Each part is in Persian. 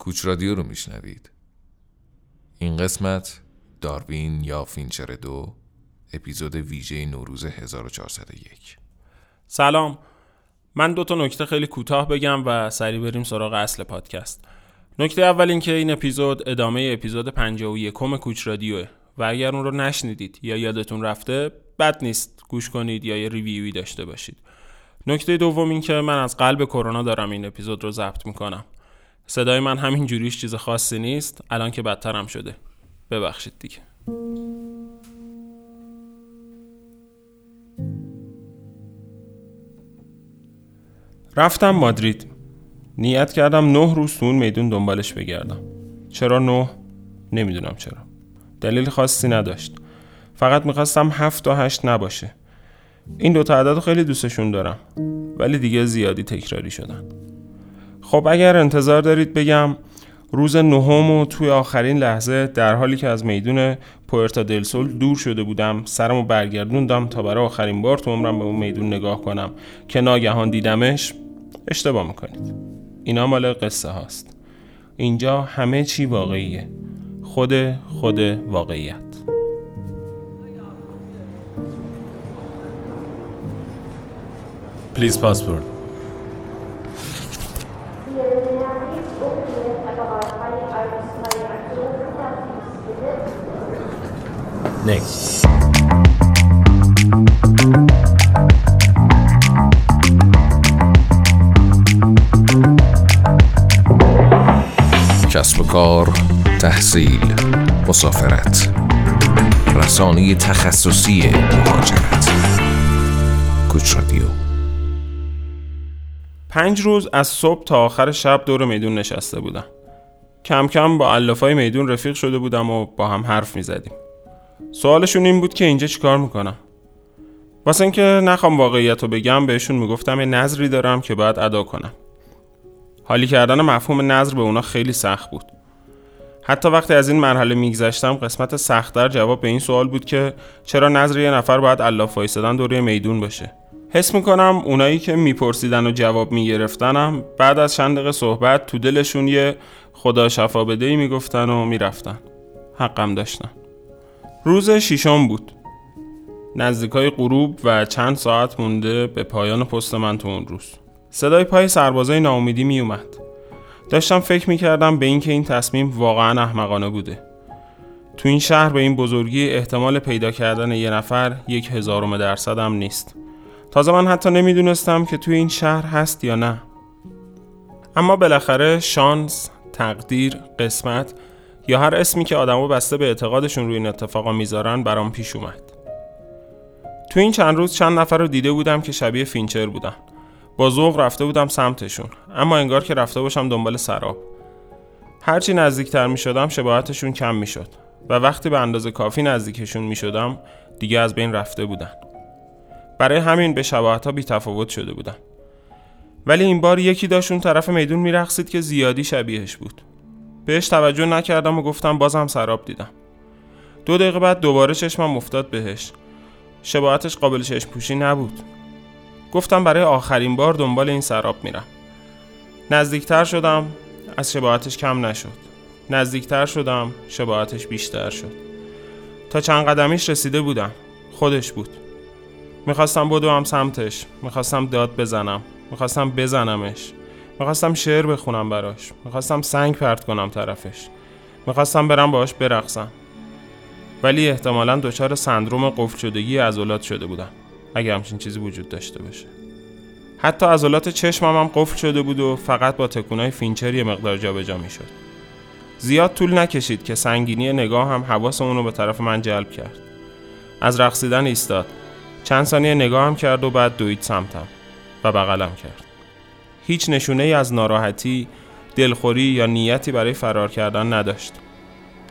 کوچ رادیو رو میشنوید. این قسمت داروین یا فینچر 2، اپیزود ویژه نوروز 1401. سلام، من 2 تا نکته خیلی کوتاه بگم و سریع بریم سراغ اصل پادکست. نکته اول این که این اپیزود ادامه اپیزود 51م کوچ رادیوه و اگر اون رو نشنیدید یا یادتون رفته بد نیست گوش کنید یا یه ریویوی داشته باشید. نکته دوم این که من از قلب کرونا دارم این اپیزود رو ضبط میکنم. صدای من همین جوریش چیز خاصی نیست، الان که بدترم شده. ببخشید دیگه. رفتم مادرید. نیت کردم 9 روز تو اون میدون دنبالش بگردم. چرا 9؟ نمیدونم چرا. دلیل خاصی نداشت. فقط میخواستم 7 تا 8 نباشه. این 2 تا عدد خیلی دوستشون دارم، ولی دیگه زیادی تکراری شدن. خب اگر انتظار دارید بگم روز 9 و توی آخرین لحظه در حالی که از میدون پورتا دل سول دور شده بودم سرمو برگردوندم تا برای آخرین بار تو عمرم به اون میدون نگاه کنم که ناگهان دیدمش، اشتباه میکنید. اینا مال قصه هاست. اینجا همه چی واقعیه. خود واقعیت. پلیز پاسپورت. Next. کسب و کار، تحصیل، مسافرت، رسانه تخصصی مهاجرت. کوچ رادیو. 5 روز از صبح تا آخر شب دور میدون نشسته بودم. کم کم با علفای میدون رفیق شده بودم و با هم حرف میزدیم. سوالشون این بود که اینجا چیکار میکنم. واسه این که نخوام واقعیت رو بگم بهشون میگفتم یه نظری دارم که باید ادا کنم. حالی کردن مفهوم نظر به اونا خیلی سخت بود. حتی وقتی از این مرحله میگذشتم قسمت سخت‌تر جواب به این سوال بود که چرا نظر یه نفر باید الاف وایسادن دور میدون باشه. حس میکنم اونایی که میپرسیدن و جواب میگرفتنم بعد از چند دقیقه صحبت تو دلشون یه خدا شفا بدهی میگفتن و میرفتن. حقم داشتن. روز 6 بود. نزدیکای غروب و چند ساعت مونده به پایان پست من تو اون روز. صدای پای سربازای ناامیدی می اومد. داشتم فکر می‌کردم به اینکه این تصمیم واقعا احمقانه بوده. تو این شهر به این بزرگی احتمال پیدا کردن یه نفر 0.0000% هم نیست. تازه من حتی نمیدونستم که توی این شهر هست یا نه. اما بالاخره شانس، تقدیر، قسمت یا هر اسمی که آدمو بسته به اعتقادشون روی این اتفاقا میذارن برام پیش اومد. تو این چند روز چند نفر رو دیده بودم که شبیه فینچر بودن. با ذوق رفته بودم سمتشون، اما انگار که رفته باشم دنبال سراب. هرچی نزدیکتر میشدم شباهتشون کم میشد و وقتی به اندازه کافی نزدیکشون میشدم دیگه از بین رفته بودن. برای همین به شباهت‌ها بی‌تفاوت شده بودم. ولی این بار یکی داشت اون طرف میدون میرقصید که زیادی شبیهش بود. بهش توجه نکردم و گفتم بازم سراب دیدم. 2 دقیقه بعد دوباره چشمم افتاد بهش. شباهتش قابل چشم پوشی نبود. گفتم برای آخرین بار دنبال این سراب میرم. نزدیکتر شدم، از شباهتش کم نشد. نزدیکتر شدم، شباهتش بیشتر شد. تا چند قدمیش رسیده بودم. خودش بود. میخواستم بدوم سمتش، میخواستم داد بزنم، میخواستم بزنمش. میخواستم شعر بخونم براش، میخواستم سنگ پرت کنم طرفش، میخواستم برم باهاش برقصم. ولی احتمالاً دچار سندروم قفل شدگی عضلات شده بودم اگه همچین چیزی وجود داشته باشه. حتی عضلات چشمم هم قفل شده بود و فقط با تکونای فینچر یه مقدار جابجا میشد. زیاد طول نکشید که سنگینی نگاه هم حواس اون رو به طرف من جلب کرد. از رقصیدن ایستاد، چند ثانیه نگاهم کرد و بعد دوید سمتم و بغلم کرد. هیچ نشونه ای از ناراحتی، دلخوری یا نیتی برای فرار کردن نداشت.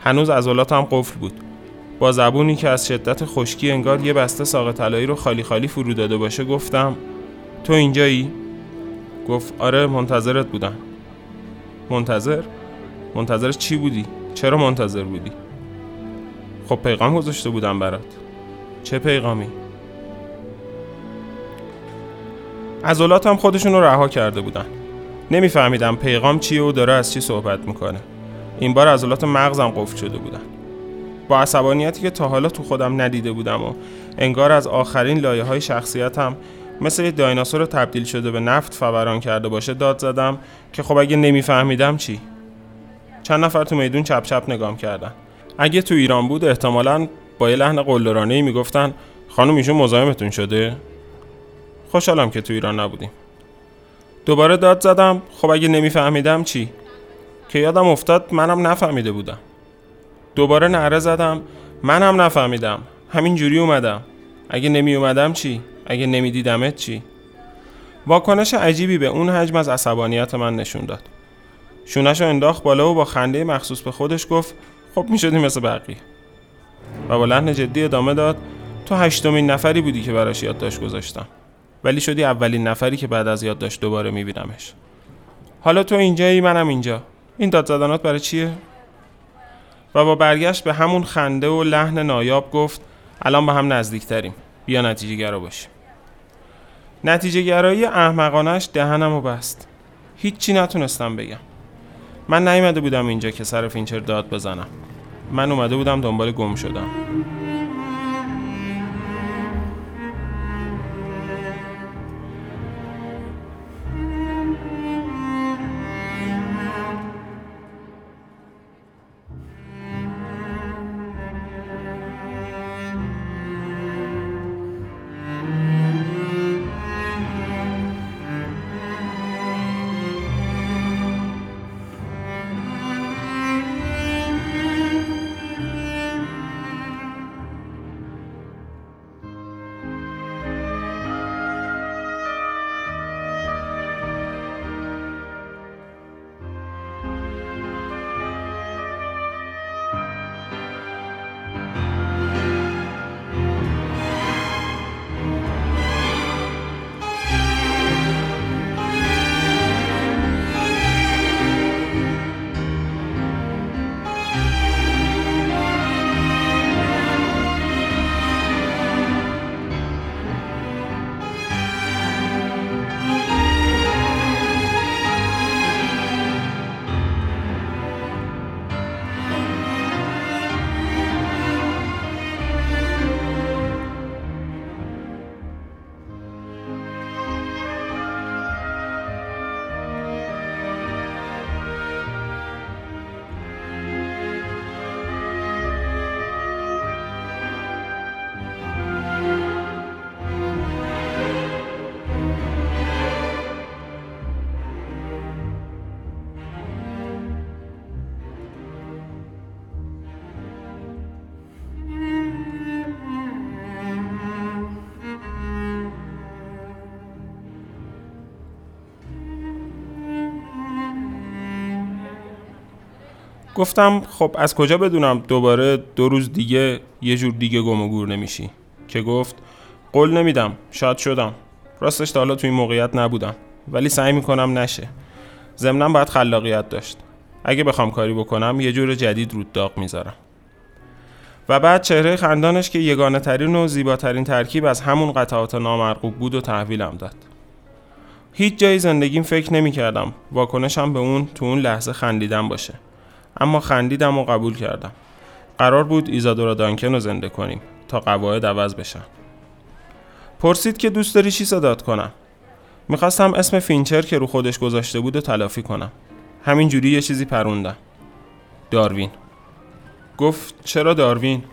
هنوز عضلاتم قفل بود. با زبونی که از شدت خشکی انگار یه بسته ساق طلایی رو خالی خالی فرو داده باشه گفتم تو اینجایی؟ گفت آره، منتظرت بودم. منتظر؟ منتظر چی بودی؟ چرا منتظر بودی؟ خب پیغام گذاشته بودم برات. چه پیغامی؟ عضلاتم خودشون رو رها کرده بودن. نمیفهمیدم پیغام چیه و داره از چی صحبت میکنه. این بار عضلات مغزم قفل شده بودن. با عصبانیتی که تا حالا تو خودم ندیده بودم و انگار از آخرین لایه‌های شخصیتم مثل یه دایناسور تبدیل شده به نفت فوران کرده باشه داد زدم که خب اگه نمیفهمیدم چی؟ چند نفر تو میدون چپ چپ نگام کردن. اگه تو ایران بود احتمالاً با یه لحن قلدرانه‌ای میگفتن خانم ایشون مزاحمتون شده؟ خوشحالم که تو ایران نبودیم. دوباره داد زدم خب اگه نمیفهمیدم چی؟ که یادم افتاد منم نفهمیده بودم. دوباره نعره زدم منم نفهمیدم. همین جوری اومدم. اگه نمی اومدم چی؟ اگه نمی دیدمت چی؟ واکنش عجیبی به اون حجم از عصبانیت من نشون داد. شونه‌شو انداخت بالا و با خنده مخصوص به خودش گفت خب می‌شدی مثل بقیه. و با لحن جدی ادامه داد تو 8مین نفری بودی که براش یادداشت گذاشتم. ولی شدی اولین نفری که بعد از یادداشت دوباره می‌بینمش. حالا تو اینجایی منم اینجا. این داد زدنات برای چیه؟ و با برگشت به همون خنده و لحن نایاب گفت الان به هم نزدیک‌تریم. بیا نتیجه گرا باشیم. نتیجه گرایی احمقانه‌اش دهنمو بست. هیچی نتونستم بگم. من نیومده بودم اینجا که سر فینچر داد بزنم. من اومده بودم دنبال گم شدم. گفتم خب از کجا بدونم دوباره 2 روز دیگه یه جور دیگه گم و گور نمیشی؟ که گفت قول نمیدم، شاد شدم. راستش تا حالا تو این موقعیت نبودم، ولی سعی میکنم نشه. ضمناً باید خلاقیت داشت. اگه بخوام کاری بکنم یه جور جدید رو داغ میذارم. و بعد چهره خندانش که یگانه ترین و زیباترین ترکیب از همون قطعات نامرغوب بود و تحویلم داد. هیچ جای زندگیم فکر نمیکردم واکنشم به اون تو اون لحظه خندیدن باشه. اما خندیدم و قبول کردم. قرار بود ایزادورا دانکن رو زنده کنیم تا قواعد عوض بشن. پرسید که دوست داری چی صدات کنم؟ میخواستم اسم فینچر که رو خودش گذاشته بود و تلافی کنم. همین جوری یه چیزی پروندم. داروین. گفت چرا داروین؟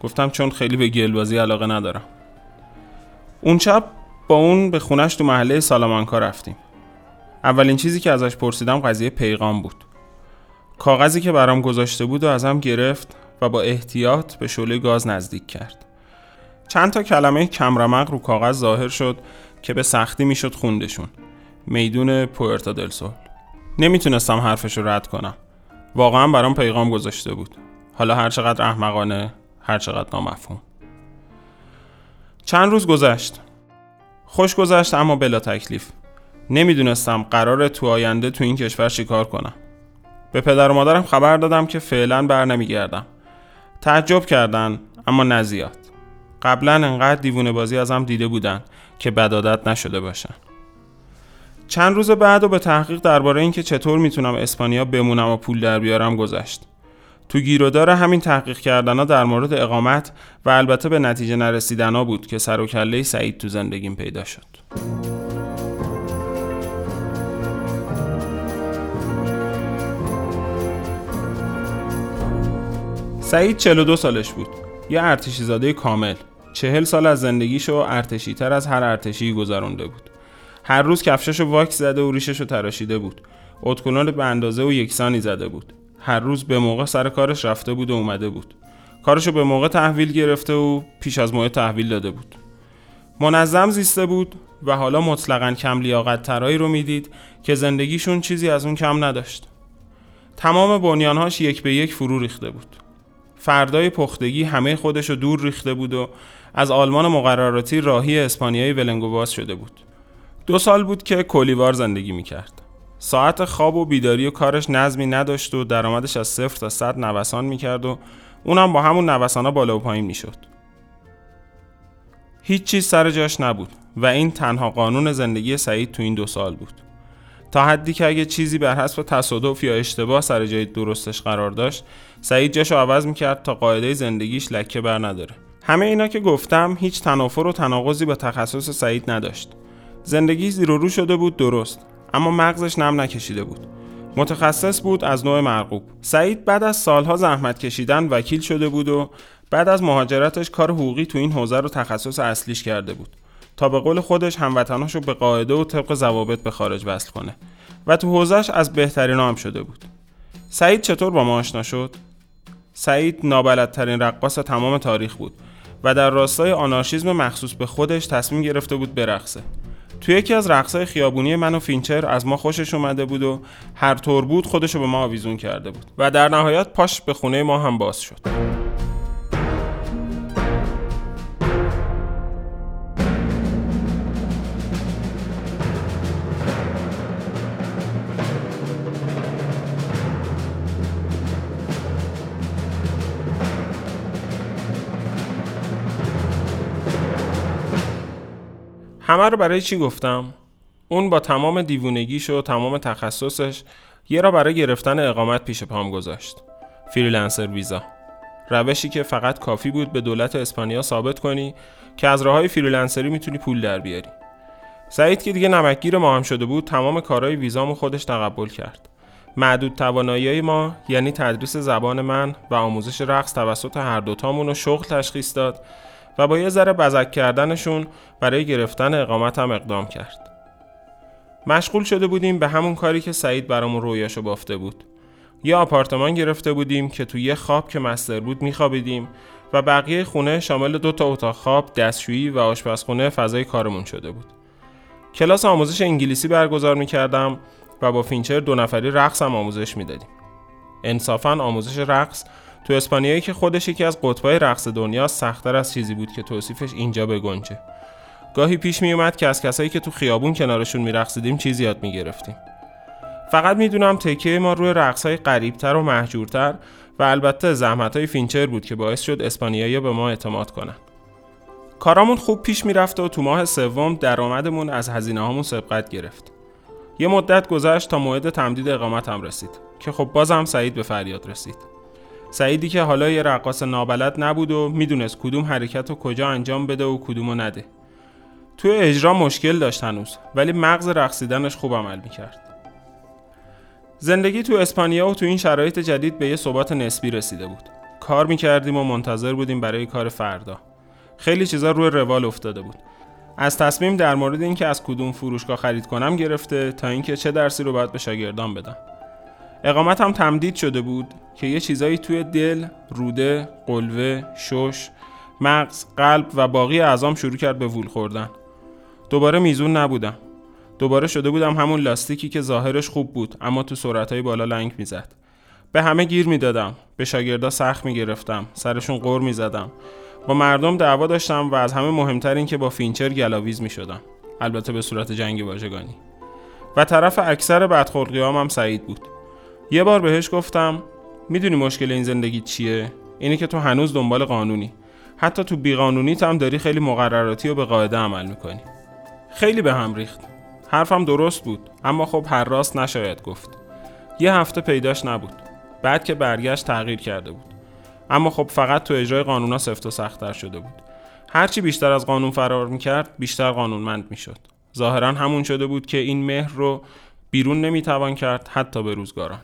گفتم چون خیلی به گلبازی علاقه ندارم. اون شب با اون به خونش تو محله سالامانکا رفتیم. اولین چیزی که ازش پرسیدم قضیه پیغام بود. کاغذی که برام گذاشته بود و ازم گرفت و با احتیاط به شعله گاز نزدیک کرد. چند تا کلمه کمرمق رو کاغذ ظاهر شد که به سختی میشد خوندشون. میدون پورتا دل سول. نمیتونستم حرفش رو رد کنم. واقعا برام پیغام گذاشته بود. حالا هر چقدر احمقانه، هر چقدر نامفهوم. چند روز گذشت. خوش گذشت اما بلا تکلیف. نمیدونستم قراره تو آینده تو این کشور چیکار کنم. به پدر و مادرم خبر دادم که فعلا برنمیگردم. تعجب کردن اما نه زیاد. قبلا انقدر دیوونه بازی ازم دیده بودن که بد عادت نشده باشن. چند روز بعد و به تحقیق درباره اینکه چطور میتونم اسپانیا بمونم و پول در بیارم گذشت. تو گیرودار همین تحقیق کردنا در مورد اقامت و البته به نتیجه نرسیدنا بود که سر و کله سعید تو زندگیم پیدا شد. سعید 42 سالش بود. یه ارتشی زاده کامل. 40 سال از زندگیشو ارتشی تر از هر ارتشی گذرونده بود. هر روز کفشاشو واکس زده و ریششو تراشیده بود. اتکلون به اندازه و یکسانی زده بود. هر روز به موقع سر کارش رفته بود و اومده بود. کارشو به موقع تحویل گرفته و پیش از موعد تحویل داده بود. منظم زیسته بود و حالا مطلقاً کم لیاقت ترایی رو میدید که زندگیشون چیزی از اون کم نداشت. تمام بنیانهاش یک به یک فرو ریخته بود. فردای پختگی همه خودشو دور ریخته بود و از آلمان مقرراتی راهی اسپانیایی ولنگوواز شده بود. 2 سال بود که کولیوار زندگی میکرد. ساعت خواب و بیداری و کارش نظمی نداشت و درآمدش از 0 تا 100 نوسان میکرد و اونم با همون نوسانا بالا و پایین میشد. هیچ چیز سر جاش نبود و این تنها قانون زندگی سعید تو این 2 سال بود. تا حدی که اگه چیزی بر حسب تصادف یا اشتباه سر جای درستش قرار داشت، سعید جاشو عوض میکرد تا قاعده زندگیش لکه بر نداره. همه اینا که گفتم هیچ تنافر و تناقضی با تخصص سعید نداشت. زندگی زیر و رو شده بود درست، اما مغزش نم نکشیده بود. متخصص بود از نوع مرغوب. سعید بعد از سالها زحمت کشیدن وکیل شده بود و بعد از مهاجرتش کار حقوقی تو این حوزه رو تخصص اصلیش کرده بود تا به قول خودش هموطناشو به قاعده و طبق ضوابط به خارج وصل کنه و تو حوزه‌اش از بهترینا هم شده بود. سعید چطور با ما آشنا شد؟ سعید نابلدترین رقاص تمام تاریخ بود و در راستای آنارشیسم مخصوص به خودش تصمیم گرفته بود برقصه. توی یکی از رقص‌های خیابونی من و فینچر از ما خوشش اومده بود و هر طور بود خودشو به ما آویزون کرده بود و در نهایت پاش به خونه ما هم باز شد. همه رو برای چی گفتم؟ اون با تمام دیوونگیش و تمام تخصصش یه را برای گرفتن اقامت پیش پام گذاشت. فریلنسر ویزا. روشی که فقط کافی بود به دولت اسپانیا ثابت کنی که از راه‌های فریلنسری میتونی پول در بیاری. سعید که دیگه نمکگیر ما هم شده بود، تمام کارهای ویزامو خودش تقبل کرد. محدود توانایی‌های ما یعنی تدریس زبان من و آموزش رقص توسط هر دو تامون رو شغل تشخیص داد. و با یه ذره بزک کردنشون برای گرفتن اقامت هم اقدام کرد. مشغول شده بودیم به همون کاری که سعید برامون رویاشو بافته بود. یه آپارتمان گرفته بودیم که تو یه خواب که مستر بود میخوابیدیم و بقیه خونه شامل 2 تا اتاق خواب، دستشویی و آشپزخونه فضای کارمون شده بود. کلاس آموزش انگلیسی برگزار میکردم و با فینچر 2 نفری رقص هم آموزش میدادیم. انصافاً آموزش رقص تو اسپانیایی که خودش یکی از قطبای رقص دنیا سخت‌تر از چیزی بود که توصیفش اینجا بگنجه. گاهی پیش می اومد که از کسایی که تو خیابون کنارشون می‌رقصیدیم چیزی یاد می‌گرفتیم. فقط می‌دونم تکیه ما روی رقص‌های غریب‌تر و مهجورتر و البته زحمت‌های فینچر بود که باعث شد اسپانیایی‌ها به ما اعتماد کنن. کارامون خوب پیش می‌رفت و تو ماه 3 درآمدمون از هزینه‌هامون سبقت گرفت. یه مدت گذشت تا موعد تمدید اقامتم رسید که خب بازم سعید به فریاد رسید. سعیدی که حالا یه رقاص نابلد نبود و میدونست کدوم حرکت رو کجا انجام بده و کدوم رو نده. توی اجرا مشکل داشت هنوز، ولی مغز رقصیدنش خوب عمل میکرد. زندگی تو اسپانیا و تو این شرایط جدید به یه ثبات نسبی رسیده بود. کار میکردیم و منتظر بودیم برای کار فردا. خیلی چیزا روی روال افتاده بود. از تصمیم در مورد اینکه از کدوم فروشگاه خرید کنم گرفته تا اینکه چه درسی رو باید به شاگردان بدم. اقامت هم تمدید شده بود که یه چیزایی توی دل، روده، قلوه، شش، مغز، قلب و باقی اعضام شروع کرد به وول خوردن. دوباره میزون نبودم. دوباره شده بودم همون لاستیکی که ظاهرش خوب بود اما تو سرعتای بالا لنگ میزد. به همه گیر میدادم، به شاگردا سخت میگرفتم، سرشون قُر میزدم. با مردم دعوا داشتم و از همه مهمتر این که با فینچر گلاویز میشدم. البته به صورت جنگ واژگانی. و طرف اکثر بدخلقیام هم سعید بود. یه بار بهش گفتم میدونی مشکل این زندگی چیه؟ اینه که تو هنوز دنبال قانونی. حتی تو بیقانونیت هم داری خیلی مقرراتی و به قاعده عمل میکنی. خیلی به هم ریخت. حرفم درست بود، اما خب هر راست نشاید گفت. یه هفته پیداش نبود. بعد که برگشت تغییر کرده بود. اما خب فقط تو اجرای قانونا سفت و سخت‌تر شده بود. هرچی بیشتر از قانون فرار می‌کرد، بیشتر قانونمند می‌شد. ظاهراً همون شده بود که این مهر رو بیرون نمی‌توان کرد، حتی به روزگاران.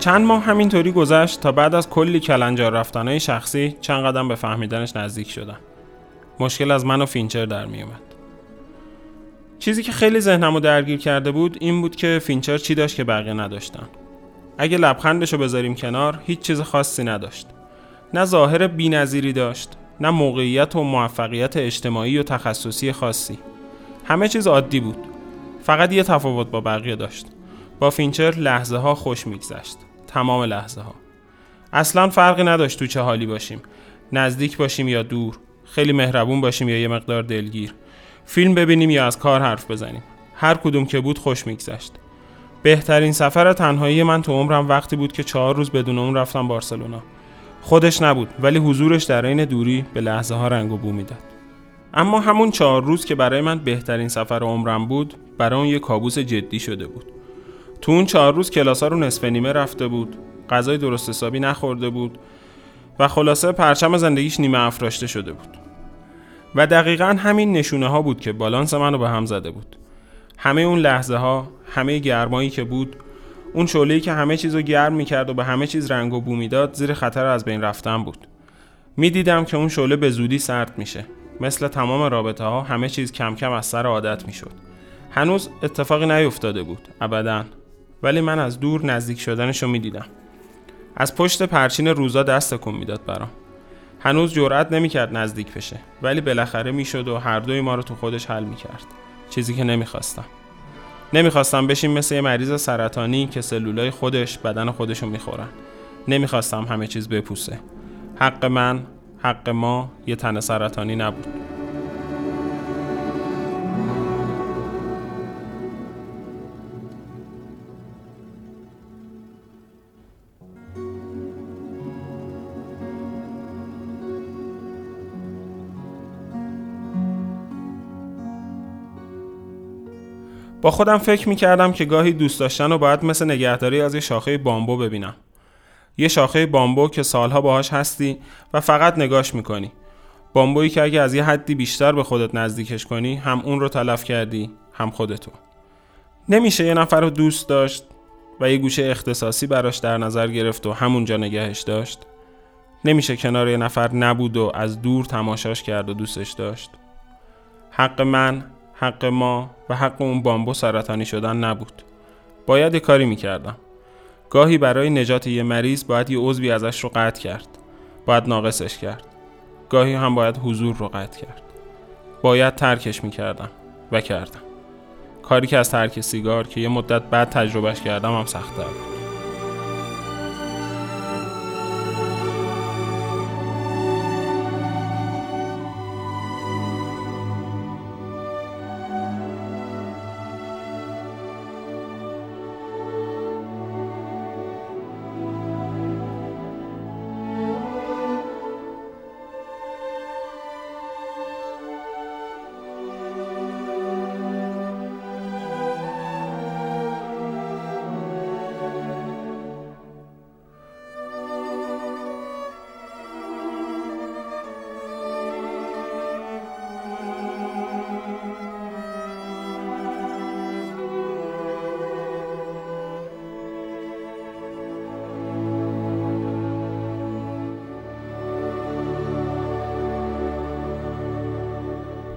چند ماه همینطوری گذشت تا بعد از کلی کلنجار رفتنهای شخصی چند قدم به فهمیدنش نزدیک شدم. مشکل از من و فینچر در می اومد. چیزی که خیلی ذهنمو درگیر کرده بود این بود که فینچر چی داشت که بقیه نداشتن. اگه لبخندشو بذاریم کنار، هیچ چیز خاصی نداشت. نه ظاهر بی‌نظیری داشت، نه موقعیت و موفقیت اجتماعی و تخصصی خاصی. همه چیز عادی بود. فقط یه تفاوت با بقیه داشت. با فینچر لحظه‌ها خوش می‌گذشت. تمام لحظه‌ها. اصلاً فرقی نداشت تو چه حالی باشیم، نزدیک باشیم یا دور، خیلی مهربون باشیم یا یه مقدار دلگیر، فیلم ببینیم یا از کار حرف بزنیم. هر کدوم که بود خوش می‌گذشت. بهترین سفر تنهایی من تو عمرم وقتی بود که 4 روز بدون اون رفتم بارسلونا. خودش نبود، ولی حضورش در عین دوری به لحظه‌ها رنگ و بو می‌داد. اما همون 4 روز که برای من بهترین سفر عمرم بود، برای اون یه کابوس جدی شده بود. تو اون 4 روز کلاس‌ها رو نصف نیمه رفته بود، غذای درست حسابی نخورده بود و خلاصه پرچم زندگیش نیمه افراشته شده بود. و دقیقاً همین نشونه‌ها بود که بالانس منو به هم زده بود. همه اون لحظه‌ها، همه گرمایی که بود، اون شعله‌ای که همه چیزو گرم می‌کرد و به همه چیز رنگ و بو می‌داد، زیر خطر از بین رفتن بود. می‌دیدم که اون شعله به زودی سرد میشه. مثل تمام رابطه‌ها، همه چیز کم کم از سر عادت می‌شد. هنوز اتفاقی نیفتاده بود، ابداً. ولی من از دور نزدیک شدنشو می‌دیدم. از پشت پرچین روزا دست تکون می‌داد برام. هنوز جرئت نمی‌کرد نزدیک بشه، ولی بالاخره می‌شد و هر دوی ما رو تو خودش حل می‌کرد. چیزی که نمی‌خواستم بشیم مثل یه مریض سرطانی که سلولای خودش بدن خودشو می‌خورن. نمی‌خواستم همه چیز بپوسه. حق من، حق ما یه تن سرطانی نبود. با خودم فکر می‌کردم که گاهی دوست داشتن رو باید مثل نگهداری از یه شاخه بامبو ببینم. یه شاخه بامبو که سالها باهاش هستی و فقط نگاش می‌کنی. بامبویی که اگه از یه حدی بیشتر به خودت نزدیکش کنی، هم اون رو تلف کردی، هم خودتو. نمیشه یه نفر رو دوست داشت و یه گوشه اختصاصی براش در نظر گرفت و همونجا نگهش داشت. نمیشه کنار یه نفر نبود و از دور تماشاش کرد و دوستش داشت. حق من، حق ما و حق اون بامبو سرطانی شدن نبود. باید یه کاری میکردم. گاهی برای نجات یه مریض باید یه عضوی ازش رو قطع کرد. باید ناقصش کرد. گاهی هم باید حضور رو قطع کرد. باید ترکش میکردم و کردم. کاری که از ترک سیگار که یه مدت بعد تجربهش کردم هم سخت‌تر بود.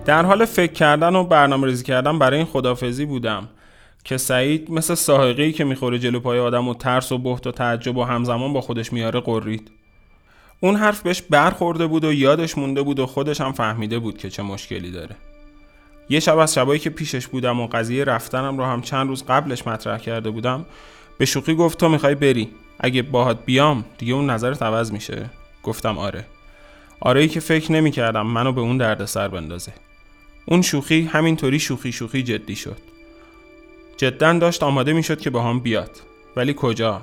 در حال فکر کردن و برنامه‌ریزی کردن برای این خدافزی بودم که سعید مثل سائقی که میخوره جلو پای آدم و ترس و بهت و تعجب و همزمان با خودش میاره قرید. اون حرف بهش برخورده بود و یادش مونده بود و خودش هم فهمیده بود که چه مشکلی داره. یه شب از شبایی که پیشش بودم و قضیه رفتنم رو هم چند روز قبلش مطرح کرده بودم، به شوخی گفت تو میخوای بری؟ اگه باهات بیام دیگه اون نظرت عوض میشه؟ گفتم آره. آره‌ای که فکر نمی‌کردم منو به اون دردسر بندازه. اون شوخی همینطوری شوخی جدی شد. جدن داشت آماده می شد که با هم بیاد. ولی کجا؟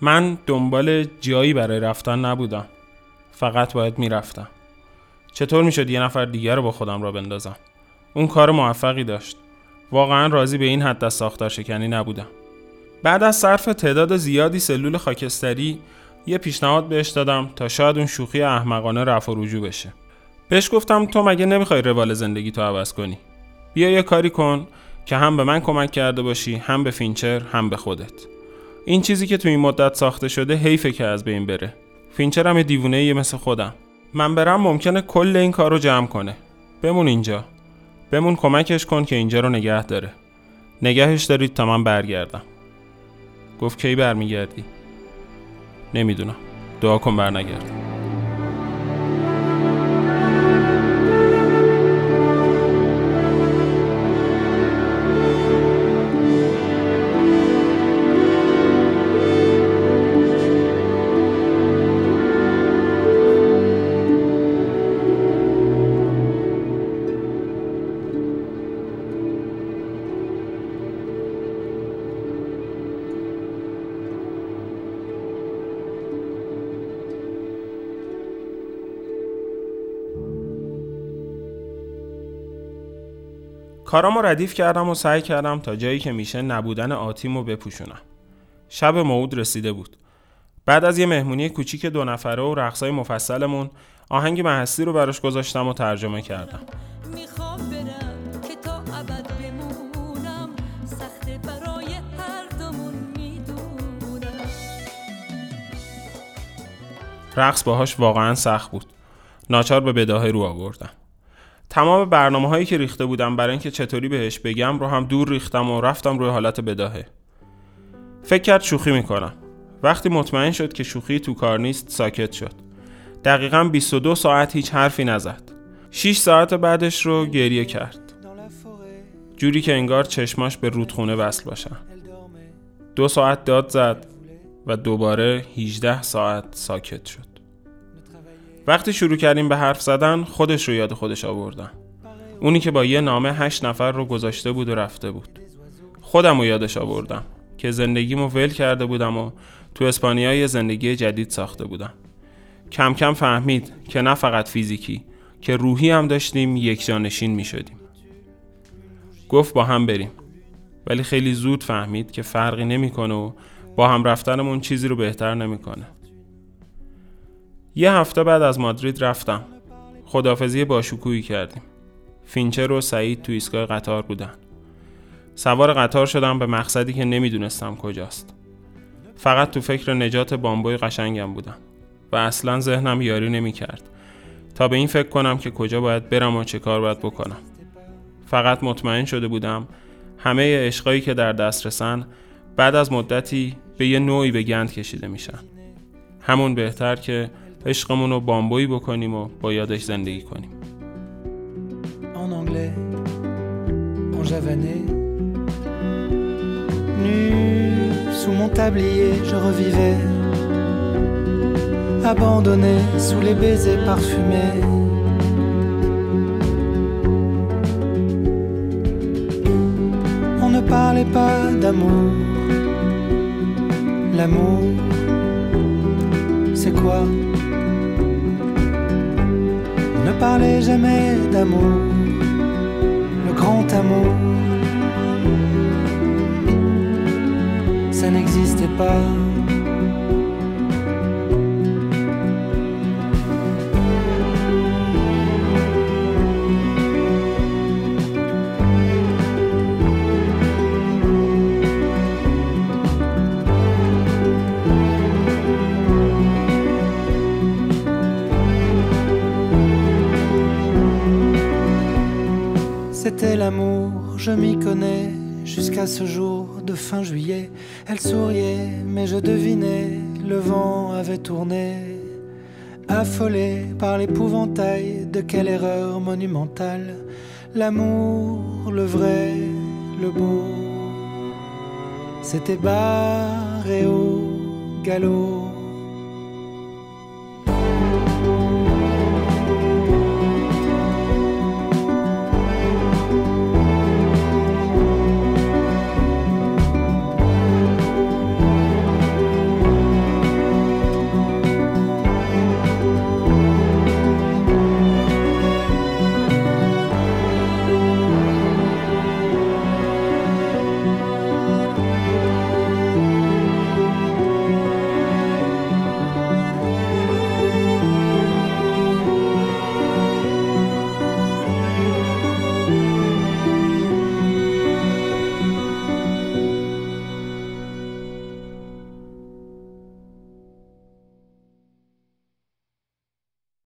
من دنبال جایی برای رفتن نبودم. فقط باید میرفتم. چطور میشد یه نفر دیگر رو با خودم را بندازم؟ اون کار موفقی داشت. واقعا راضی به این حد از ساختار شکنی نبودم. بعد از صرف تعداد زیادی سلول خاکستری یه پیشنهاد بهش دادم تا شاید اون شوخی احمقانه رفع و رجوع بشه. بهش گفتم تو مگه نمیخوای روال زندگی تو عوض کنی؟ بیا یه کاری کن که هم به من کمک کرده باشی، هم به فینچر، هم به خودت. این چیزی که تو این مدت ساخته شده حیفه که از بین بره. فینچر هم دیوونه‌ای مثل خودم. من برم ممکنه کل این کارو جمع کنه. بمون اینجا. بمون کمکش کن که اینجا رو نگه داره. نگهش دارید تا من برگردم. گفت کی برمیگردی؟ نمیدونم. دعا کن برنگردم. کارامو ردیف کردم و سعی کردم تا جایی که میشه نبودن آتیمو بپوشونم. شب موعود رسیده بود. بعد از یه مهمونی کوچیک 2 نفره و رقصای مفصلمون، آهنگ مهستی رو براش گذاشتم و ترجمه کردم. میخوام برم که تا ابد بمونم، سخته برای هر دومون میدونم. رقص باهاش واقعا سخت بود. ناچار به بداهه رو آوردم. تمام برنامه‌هایی که ریخته بودم برای اینکه چطوری بهش بگم رو هم دور ریختم و رفتم روی حالت بداهه. فکر کرد شوخی میکنم. وقتی مطمئن شد که شوخی تو کار نیست ساکت شد. دقیقاً 22 ساعت هیچ حرفی نزد. 6 ساعت بعدش رو گریه کرد. جوری که انگار چشماش به رودخونه وصل باشن. 2 ساعت داد زد و دوباره 18 ساعت ساکت شد. وقتی شروع کردیم به حرف زدن خودش رو یاد خودش آوردم. اونی که با یه نامه 8 نفر رو گذاشته بود و رفته بود. خودم رو یادش آوردم که زندگیمو ول کرده بودم و تو اسپانیا یه زندگی جدید ساخته بودم. کم کم فهمید که نه فقط فیزیکی که روحی هم داشتیم یکجانشین می شدیم. گفت با هم بریم. ولی خیلی زود فهمید که فرقی نمی کنه و با هم رفتنمون چیزی رو بهتر نمی کنه. یه هفته بعد از مادرید رفتم. خداحافظی باشکوهی کردیم. فینچر و سعید تو ایستگاه قطار بودن. سوار قطار شدم به مقصدی که نمیدونستم کجاست. فقط تو فکر نجات بامبوی قشنگم بودم و اصلا ذهنم یاری نمی‌کرد تا به این فکر کنم که کجا باید برم و چه کار باید بکنم. فقط مطمئن شده بودم همه عشقایی که در دسترسن بعد از مدتی به یه نوعی به گند کشیده میشن. همون بهتر که عشقمون رو بامبویی بکنیم و با یادش زندگی کنیم. En anglais, en javanais, nu sous mon tablier, je revivais, abandonné sous les baisers parfumés. On ne parlait pas d'amour, l'amour, c'est quoi? Ne parlez jamais d'amour, le grand amour, ça n'existait pas. C'était l'amour, je m'y connais, jusqu'à ce jour de fin juillet. Elle souriait, mais je devinais, le vent avait tourné. Affolé par l'épouvantail, de quelle erreur monumentale. L'amour, le vrai, le beau, s'était barré au galop.